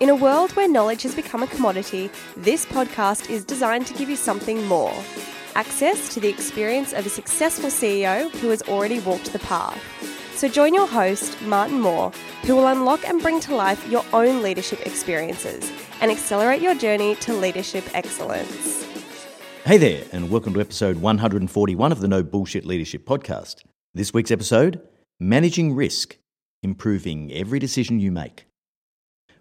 In a world where knowledge has become a commodity, this podcast is designed to give you something more. Access to the experience of a successful CEO who has already walked the path. So join your host, Martin Moore, who will unlock and bring to life your own leadership experiences and accelerate your journey to leadership excellence. Hey there, and welcome to episode 141 of the No Bullshit Leadership Podcast. This week's episode, Managing Risk, Improving Every Decision You Make.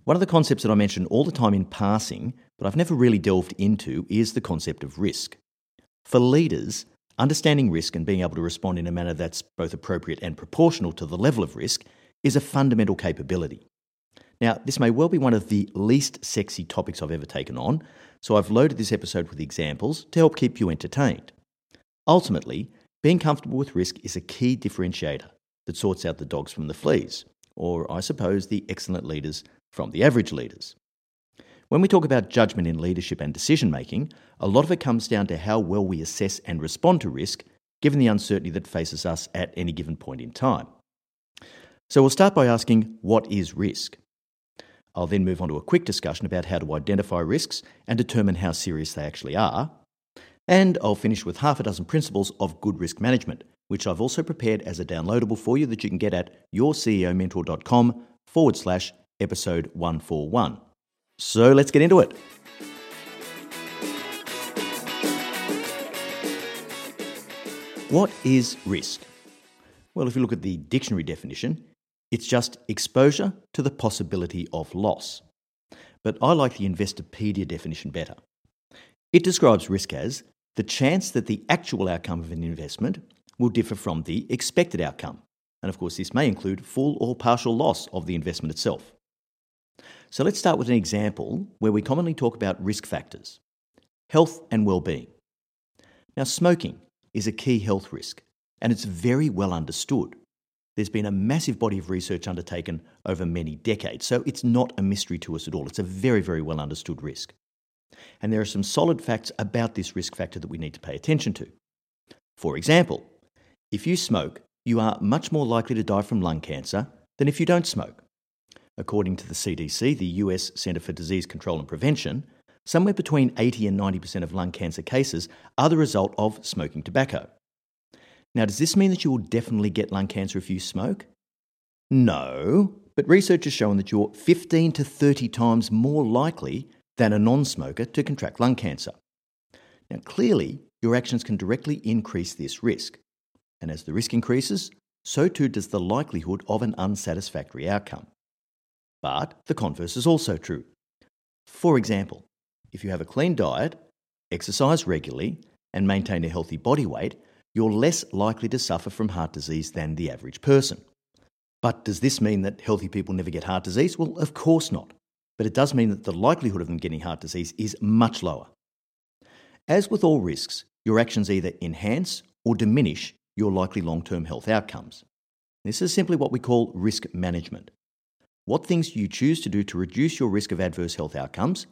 One of the concepts that I mention all the time in passing, but I've never really delved into, is the concept of risk. For leaders, understanding risk and being able to respond in a manner that's both appropriate and proportional to the level of risk is a fundamental capability. Now, this may well be one of the least sexy topics I've ever taken on, so I've loaded this episode with examples to help keep you entertained. Ultimately, being comfortable with risk is a key differentiator that sorts out the dogs from the fleas, or I suppose the excellent leaders from the average leaders. When we talk about judgment in leadership and decision-making, a lot of it comes down to how well we assess and respond to risk, given the uncertainty that faces us at any given point in time. So we'll start by asking, what is risk? I'll then move on to a quick discussion about how to identify risks and determine how serious they actually are. And I'll finish with 6 principles of good risk management, which I've also prepared as a downloadable for you that you can get at yourceomentor.com/episode 141. So let's get into it. What is risk? Well, if you look at the dictionary definition, it's just exposure to the possibility of loss. But I like the Investopedia definition better. It describes risk as the chance that the actual outcome of an investment will differ from the expected outcome. And of course, this may include full or partial loss of the investment itself. So let's start with an example where we commonly talk about risk factors. Health and well-being. Now, smoking is a key health risk, and it's very well understood. There's been a massive body of research undertaken over many decades, so it's not a mystery to us at all. It's a very, very well understood risk. And there are some solid facts about this risk factor that we need to pay attention to. For example, if you smoke, you are much more likely to die from lung cancer than if you don't smoke. According to the CDC, the US Centre for Disease Control and Prevention, somewhere between 80 and 90% of lung cancer cases are the result of smoking tobacco. Now, does this mean that you will definitely get lung cancer if you smoke? No, but research has shown that you're 15 to 30 times more likely than a non-smoker to contract lung cancer. Now, clearly, your actions can directly increase this risk. And as the risk increases, so too does the likelihood of an unsatisfactory outcome. But the converse is also true. For example, if you have a clean diet, exercise regularly, and maintain a healthy body weight, you're less likely to suffer from heart disease than the average person. But does this mean that healthy people never get heart disease? Well, of course not. But it does mean that the likelihood of them getting heart disease is much lower. As with all risks, your actions either enhance or diminish your likely long-term health outcomes. This is simply what we call risk management. What things do you choose to do to reduce your risk of adverse health outcomes?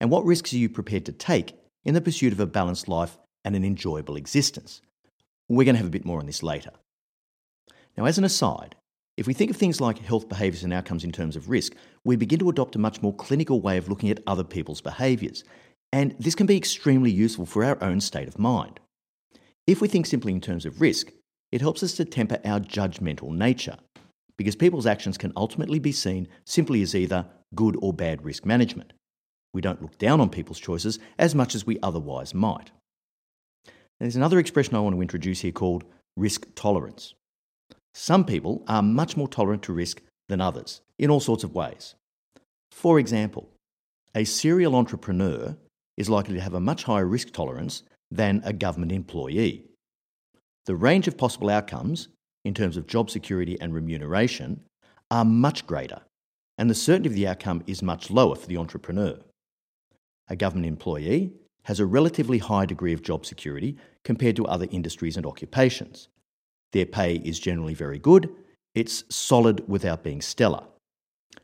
And what risks are you prepared to take in the pursuit of a balanced life and an enjoyable existence? We're going to have a bit more on this later. Now, as an aside, if we think of things like health behaviours and outcomes in terms of risk, we begin to adopt a much more clinical way of looking at other people's behaviours, and this can be extremely useful for our own state of mind. If we think simply in terms of risk, it helps us to temper our judgmental nature, because people's actions can ultimately be seen simply as either good or bad risk management. We don't look down on people's choices as much as we otherwise might. And there's another expression I want to introduce here called risk tolerance. Some people are much more tolerant to risk than others in all sorts of ways. For example, a serial entrepreneur is likely to have a much higher risk tolerance than a government employee. The range of possible outcomes, in terms of job security and remuneration, are much greater, and the certainty of the outcome is much lower for the entrepreneur. A government employee has a relatively high degree of job security compared to other industries and occupations. Their pay is generally very good. It's solid without being stellar.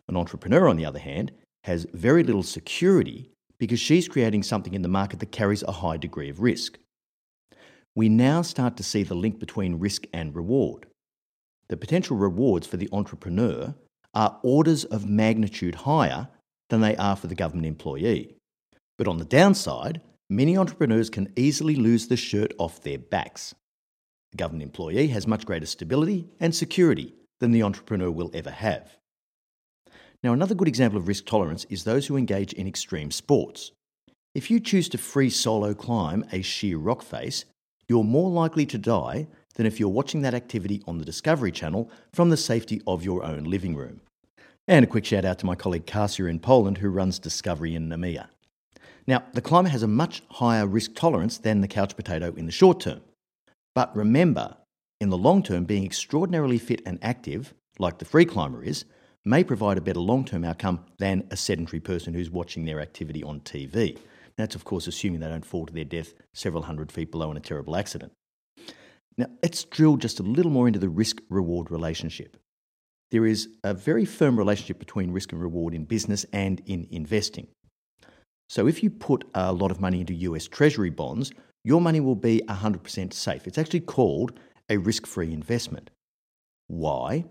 An entrepreneur, on the other hand, has very little security because she's creating something in the market that carries a high degree of risk. We now start to see the link between risk and reward. The potential rewards for the entrepreneur are orders of magnitude higher than they are for the government employee. But on the downside, many entrepreneurs can easily lose the shirt off their backs. A government employee has much greater stability and security than the entrepreneur will ever have. Now, another good example of risk tolerance is those who engage in extreme sports. If you choose to free solo climb a sheer rock face, you're more likely to die than if you're watching that activity on the Discovery Channel from the safety of your own living room. And a quick shout out to my colleague Kasia in Poland, who runs Discovery in EMEA. Now, the climber has a much higher risk tolerance than the couch potato in the short term. But remember, in the long term, being extraordinarily fit and active, like the free climber is, may provide a better long-term outcome than a sedentary person who's watching their activity on TV. And that's, of course, assuming they don't fall to their death several hundred feet below in a terrible accident. Now, let's drill just a little more into the risk-reward relationship. There is a very firm relationship between risk and reward in business and in investing. So if you put a lot of money into US Treasury bonds, your money will be 100% safe. It's actually called a risk-free investment. Why?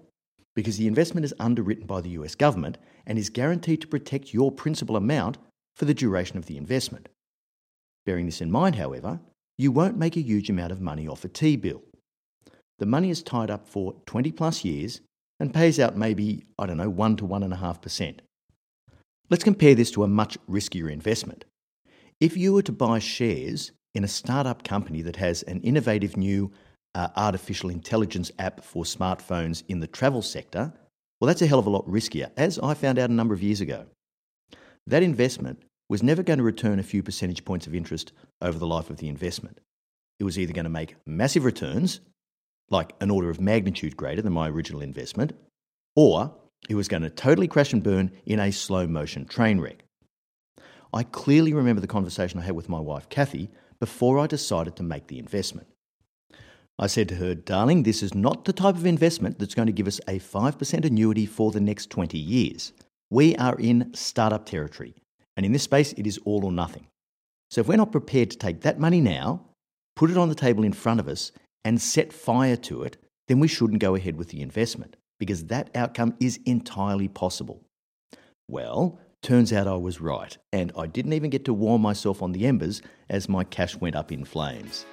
Because the investment is underwritten by the US government and is guaranteed to protect your principal amount for the duration of the investment. Bearing this in mind, however, you won't make a huge amount of money off a T-bill. The money is tied up for 20 plus years and pays out maybe, 1 to 1.5%. Let's compare this to a much riskier investment. If you were to buy shares in a startup company that has an innovative new artificial intelligence app for smartphones in the travel sector, well, that's a hell of a lot riskier, as I found out a number of years ago. That investment was never going to return a few percentage points of interest over the life of the investment. It was either going to make massive returns like an order of magnitude greater than my original investment, or it was going to totally crash and burn in a slow motion train wreck. I clearly remember the conversation I had with my wife, Kathy, before I decided to make the investment. I said to her, "Darling, this is not the type of investment that's going to give us a 5% annuity for the next 20 years. We are in startup territory, and in this space, it is all or nothing. So if we're not prepared to take that money now, put it on the table in front of us, and set fire to it, then we shouldn't go ahead with the investment, because that outcome is entirely possible." Well, turns out I was right, and I didn't even get to warm myself on the embers as my cash went up in flames.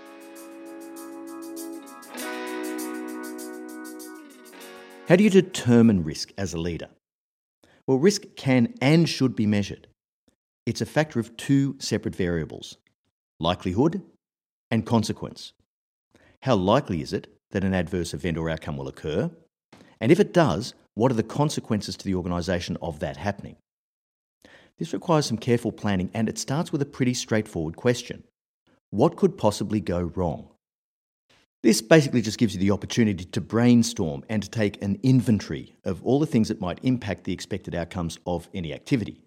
How do you determine risk as a leader? Well, risk can and should be measured. It's a factor of two separate variables: likelihood and consequence. How likely is it that an adverse event or outcome will occur? And if it does, what are the consequences to the organisation of that happening? This requires some careful planning, and it starts with a pretty straightforward question: what could possibly go wrong? This basically just gives you the opportunity to brainstorm and to take an inventory of all the things that might impact the expected outcomes of any activity.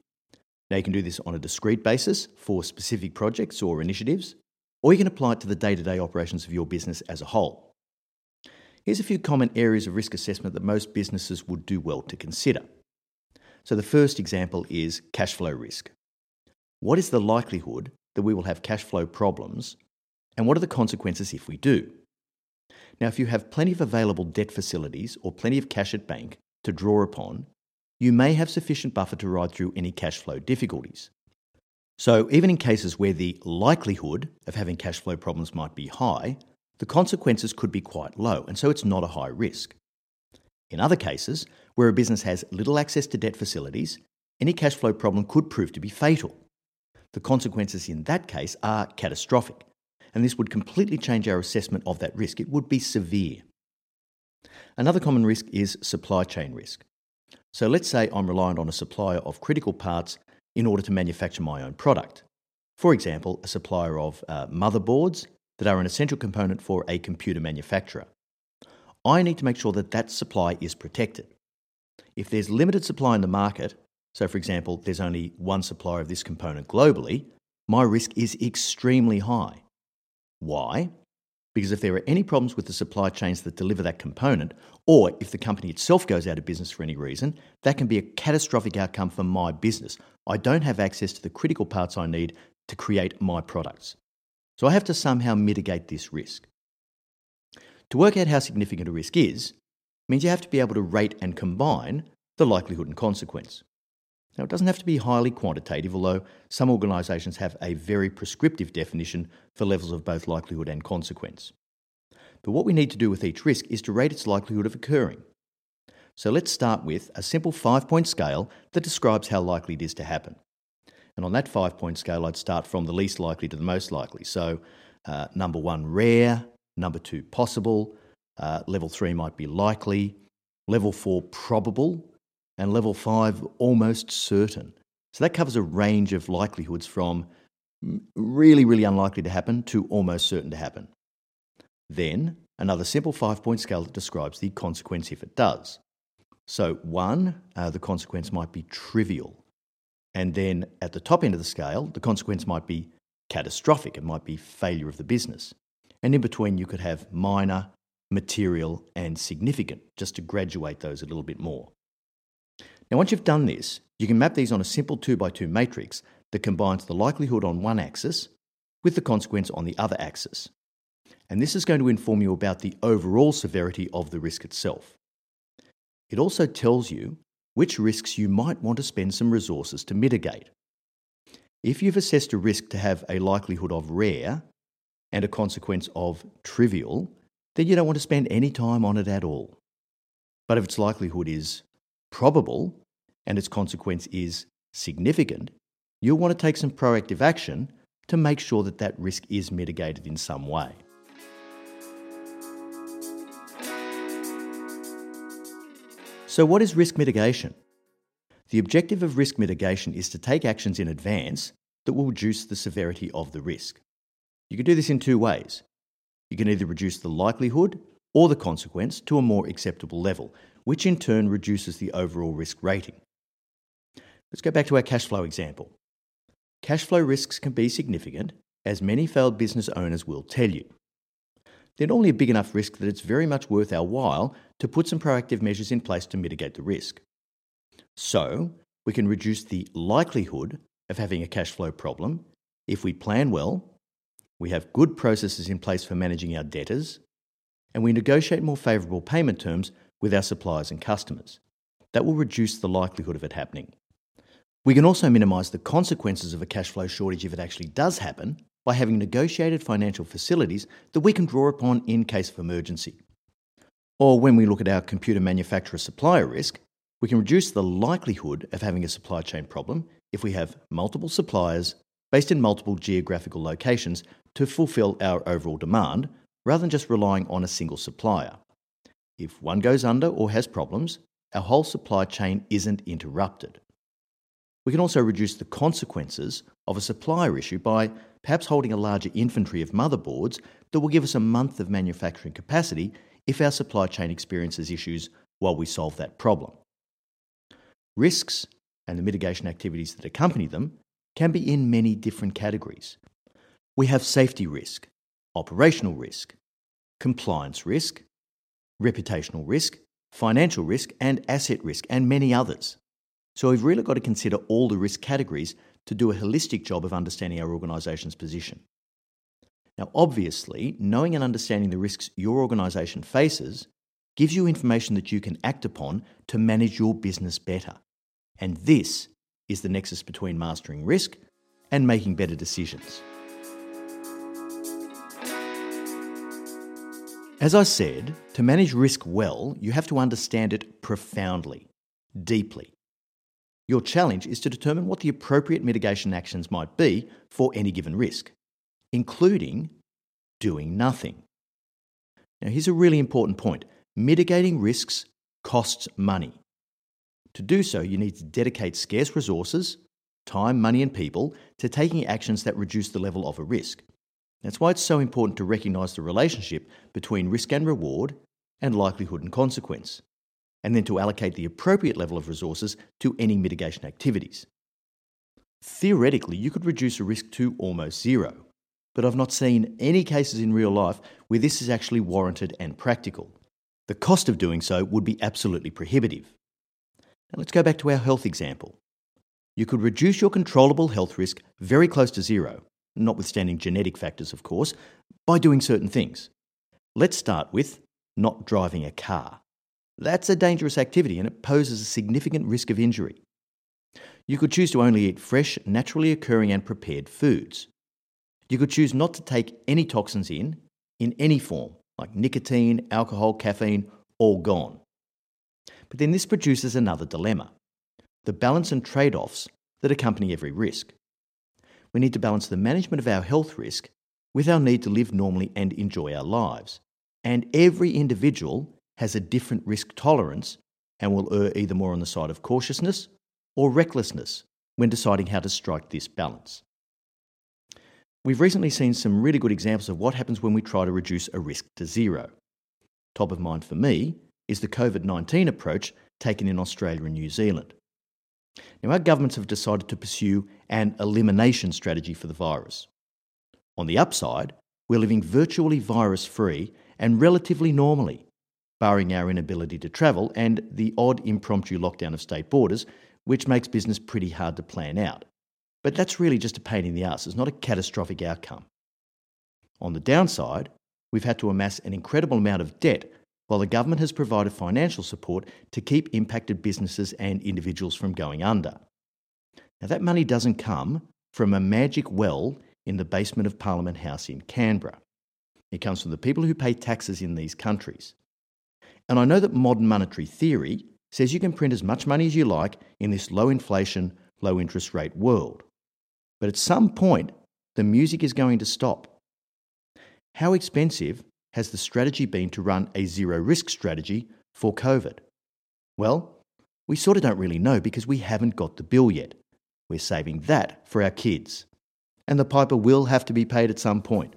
Now, you can do this on a discrete basis for specific projects or initiatives, or you can apply it to the day-to-day operations of your business as a whole. Here's a few common areas of risk assessment that most businesses would do well to consider. So the first example is cash flow risk. What is the likelihood that we will have cash flow problems, and what are the consequences if we do? Now, if you have plenty of available debt facilities or plenty of cash at bank to draw upon, you may have sufficient buffer to ride through any cash flow difficulties. So even in cases where the likelihood of having cash flow problems might be high, the consequences could be quite low, and so it's not a high risk. In other cases, where a business has little access to debt facilities, any cash flow problem could prove to be fatal. The consequences in that case are catastrophic, and this would completely change our assessment of that risk. It would be severe. Another common risk is supply chain risk. So let's say I'm reliant on a supplier of critical parts in order to manufacture my own product. For example, a supplier of motherboards that are an essential component for a computer manufacturer. I need to make sure that that supply is protected. If there's limited supply in the market, so for example, there's only one supplier of this component globally, my risk is extremely high. Why? Because if there are any problems with the supply chains that deliver that component, or if the company itself goes out of business for any reason, that can be a catastrophic outcome for my business. I don't have access to the critical parts I need to create my products. So I have to somehow mitigate this risk. To work out how significant a risk is, means you have to be able to rate and combine the likelihood and consequence. Now, it doesn't have to be highly quantitative, although some organisations have a very prescriptive definition for levels of both likelihood and consequence. But what we need to do with each risk is to rate its likelihood of occurring. So let's start with a simple 5-point scale that describes how likely it is to happen. And on that 5-point scale, I'd start from the least likely to the most likely. So number 1, rare; number 2, possible; level 3 might be likely; level 4, probable; and level 5, almost certain. So that covers a range of likelihoods from really, really unlikely to happen to almost certain to happen. Then, another simple 5-point scale that describes the consequence if it does. So 1, the consequence might be trivial. And then at the top end of the scale, the consequence might be catastrophic. It might be failure of the business. And in between, you could have minor, material, and significant, just to graduate those a little bit more. Now, once you've done this, you can map these on a simple 2x2 matrix that combines the likelihood on one axis with the consequence on the other axis. And this is going to inform you about the overall severity of the risk itself. It also tells you which risks you might want to spend some resources to mitigate. If you've assessed a risk to have a likelihood of rare and a consequence of trivial, then you don't want to spend any time on it at all. But if its likelihood is probable and its consequence is significant, you'll want to take some proactive action to make sure that that risk is mitigated in some way. So what is risk mitigation? The objective of risk mitigation is to take actions in advance that will reduce the severity of the risk. You can do this in two ways. You can either reduce the likelihood or the consequence to a more acceptable level, which in turn reduces the overall risk rating. Let's go back to our cash flow example. Cash flow risks can be significant, as many failed business owners will tell you. They're normally a big enough risk that it's very much worth our while to put some proactive measures in place to mitigate the risk. So, we can reduce the likelihood of having a cash flow problem if we plan well, we have good processes in place for managing our debtors, and we negotiate more favourable payment terms with our suppliers and customers. That will reduce the likelihood of it happening. We can also minimise the consequences of a cash flow shortage if it actually does happen by having negotiated financial facilities that we can draw upon in case of emergency. Or when we look at our computer manufacturer supplier risk, we can reduce the likelihood of having a supply chain problem if we have multiple suppliers based in multiple geographical locations to fulfill our overall demand, rather than just relying on a single supplier. If one goes under or has problems, our whole supply chain isn't interrupted. We can also reduce the consequences of a supplier issue by perhaps holding a larger inventory of motherboards that will give us a month of manufacturing capacity if our supply chain experiences issues while we solve that problem. Risks and the mitigation activities that accompany them can be in many different categories. We have safety risk, operational risk, compliance risk, reputational risk, financial risk, and asset risk, and many others. So we've really got to consider all the risk categories to do a holistic job of understanding our organisation's position. Now, obviously, knowing and understanding the risks your organisation faces gives you information that you can act upon to manage your business better. And this is the nexus between mastering risk and making better decisions. As I said, to manage risk well, you have to understand it profoundly, deeply. Your challenge is to determine what the appropriate mitigation actions might be for any given risk, including doing nothing. Now, here's a really important point. Mitigating risks costs money. To do so, you need to dedicate scarce resources, time, money, and people to taking actions that reduce the level of a risk. That's why it's so important to recognise the relationship between risk and reward and likelihood and consequence, and then to allocate the appropriate level of resources to any mitigation activities. Theoretically, you could reduce a risk to almost zero, but I've not seen any cases in real life where this is actually warranted and practical. The cost of doing so would be absolutely prohibitive. Now let's go back to our health example. You could reduce your controllable health risk very close to zero, notwithstanding genetic factors, of course, by doing certain things. Let's start with not driving a car. That's a dangerous activity and it poses a significant risk of injury. You could choose to only eat fresh, naturally occurring and prepared foods. You could choose not to take any toxins in any form, like nicotine, alcohol, caffeine, all gone. But then this produces another dilemma, the balance and trade-offs that accompany every risk. We need to balance the management of our health risk with our need to live normally and enjoy our lives. And every individual has a different risk tolerance and will err either more on the side of cautiousness or recklessness when deciding how to strike this balance. We've recently seen some really good examples of what happens when we try to reduce a risk to zero. Top of mind for me is the COVID-19 approach taken in Australia and New Zealand. Now, our governments have decided to pursue an elimination strategy for the virus. On the upside, we're living virtually virus-free and relatively normally, barring our inability to travel and the odd impromptu lockdown of state borders, which makes business pretty hard to plan out. But that's really just a pain in the arse. It's not a catastrophic outcome. On the downside, we've had to amass an incredible amount of debt while the government has provided financial support to keep impacted businesses and individuals from going under. Now, that money doesn't come from a magic well in the basement of Parliament House in Canberra. It comes from the people who pay taxes in these countries. And I know that modern monetary theory says you can print as much money as you like in this low inflation, low interest rate world. But at some point, the music is going to stop. How expensive has the strategy been to run a zero-risk strategy for COVID? Well, we sort of don't really know because we haven't got the bill yet. We're saving that for our kids. And the piper will have to be paid at some point.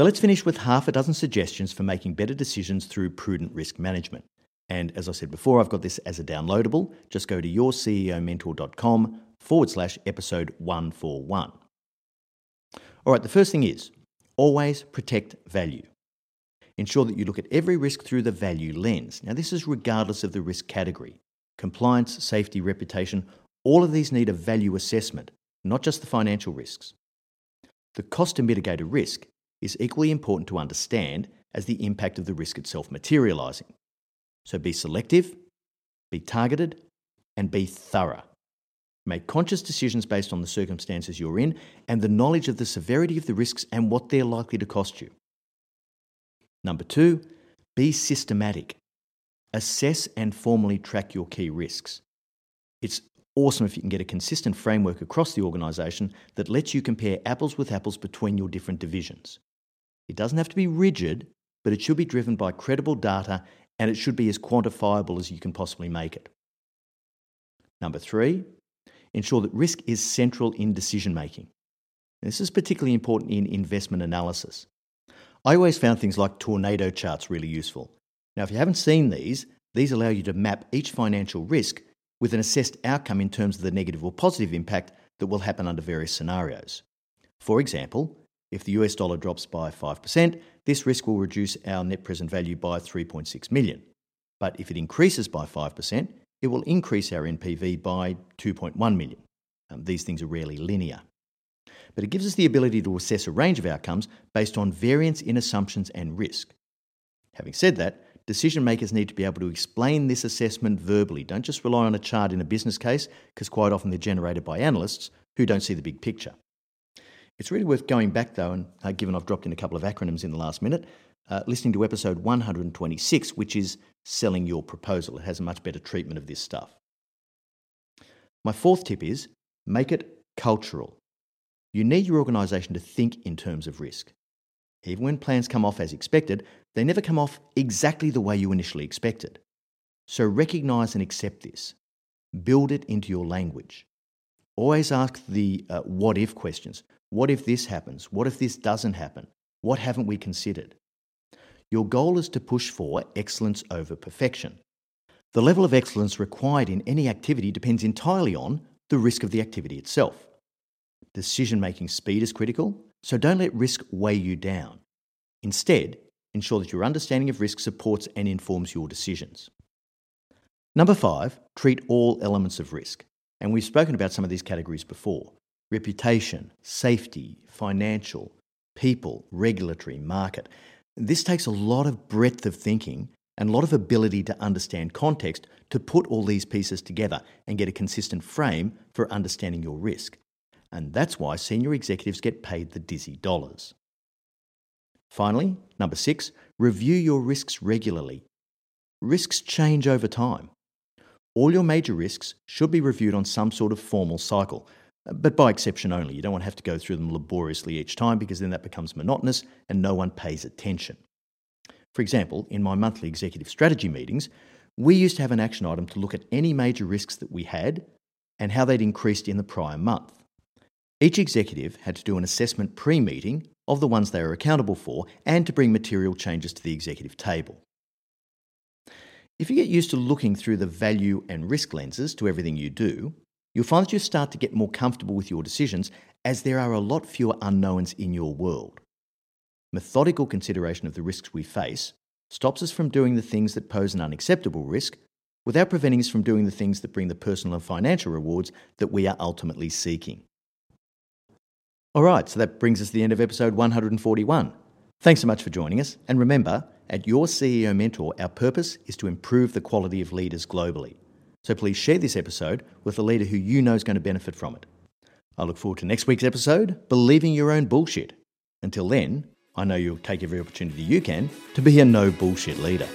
So let's finish with half a dozen suggestions for making better decisions through prudent risk management. And as I said before, I've got this as a downloadable. Just go to yourceomentor.com/episode 141. All right, the first thing is always protect value. Ensure that you look at every risk through the value lens. Now, this is regardless of the risk category. Compliance, safety, reputation, all of these need a value assessment, not just the financial risks. The cost to mitigate a risk is equally important to understand as the impact of the risk itself materializing. So be selective, be targeted, and be thorough. Make conscious decisions based on the circumstances you're in and the knowledge of the severity of the risks and what they're likely to cost you. Number two, be systematic. Assess and formally track your key risks. It's awesome if you can get a consistent framework across the organisation that lets you compare apples with apples between your different divisions. It doesn't have to be rigid, but it should be driven by credible data and it should be as quantifiable as you can possibly make it. Number three, ensure that risk is central in decision making. This is particularly important in investment analysis. I always found things like tornado charts really useful. Now, if you haven't seen these allow you to map each financial risk with an assessed outcome in terms of the negative or positive impact that will happen under various scenarios. For example, if the US dollar drops by 5%, this risk will reduce our net present value by 3.6 million. But if it increases by 5%, it will increase our NPV by 2.1 million. These things are rarely linear. But it gives us the ability to assess a range of outcomes based on variance in assumptions and risk. Having said that, decision makers need to be able to explain this assessment verbally. Don't just rely on a chart in a business case, because quite often they're generated by analysts who don't see the big picture. It's really worth going back though, and given I've dropped in a couple of acronyms in the last minute, listening to episode 126, which is Selling Your Proposal. It has a much better treatment of this stuff. My fourth tip is make it cultural. You need your organisation to think in terms of risk. Even when plans come off as expected, they never come off exactly the way you initially expected. So recognise and accept this. Build it into your language. Always ask the what if questions. What if this happens? What if this doesn't happen? What haven't we considered? Your goal is to push for excellence over perfection. The level of excellence required in any activity depends entirely on the risk of the activity itself. Decision-making speed is critical, so don't let risk weigh you down. Instead, ensure that your understanding of risk supports and informs your decisions. Number five, treat all elements of risk. And we've spoken about some of these categories before. Reputation, safety, financial, people, regulatory, market. This takes a lot of breadth of thinking and a lot of ability to understand context to put all these pieces together and get a consistent frame for understanding your risk. And that's why senior executives get paid the dizzy dollars. Finally, number six, review your risks regularly. Risks change over time. All your major risks should be reviewed on some sort of formal cycle, but by exception only. You don't want to have to go through them laboriously each time because then that becomes monotonous and no one pays attention. For example, in my monthly executive strategy meetings, we used to have an action item to look at any major risks that we had and how they'd increased in the prior month. Each executive had to do an assessment pre-meeting of the ones they were accountable for and to bring material changes to the executive table. If you get used to looking through the value and risk lenses to everything you do, you'll find that you start to get more comfortable with your decisions as there are a lot fewer unknowns in your world. Methodical consideration of the risks we face stops us from doing the things that pose an unacceptable risk without preventing us from doing the things that bring the personal and financial rewards that we are ultimately seeking. All right, so that brings us to the end of episode 141. Thanks so much for joining us. And remember, at Your CEO Mentor, our purpose is to improve the quality of leaders globally. So please share this episode with a leader who you know is going to benefit from it. I look forward to next week's episode, Believing Your Own Bullshit. Until then, I know you'll take every opportunity you can to be a no bullshit leader.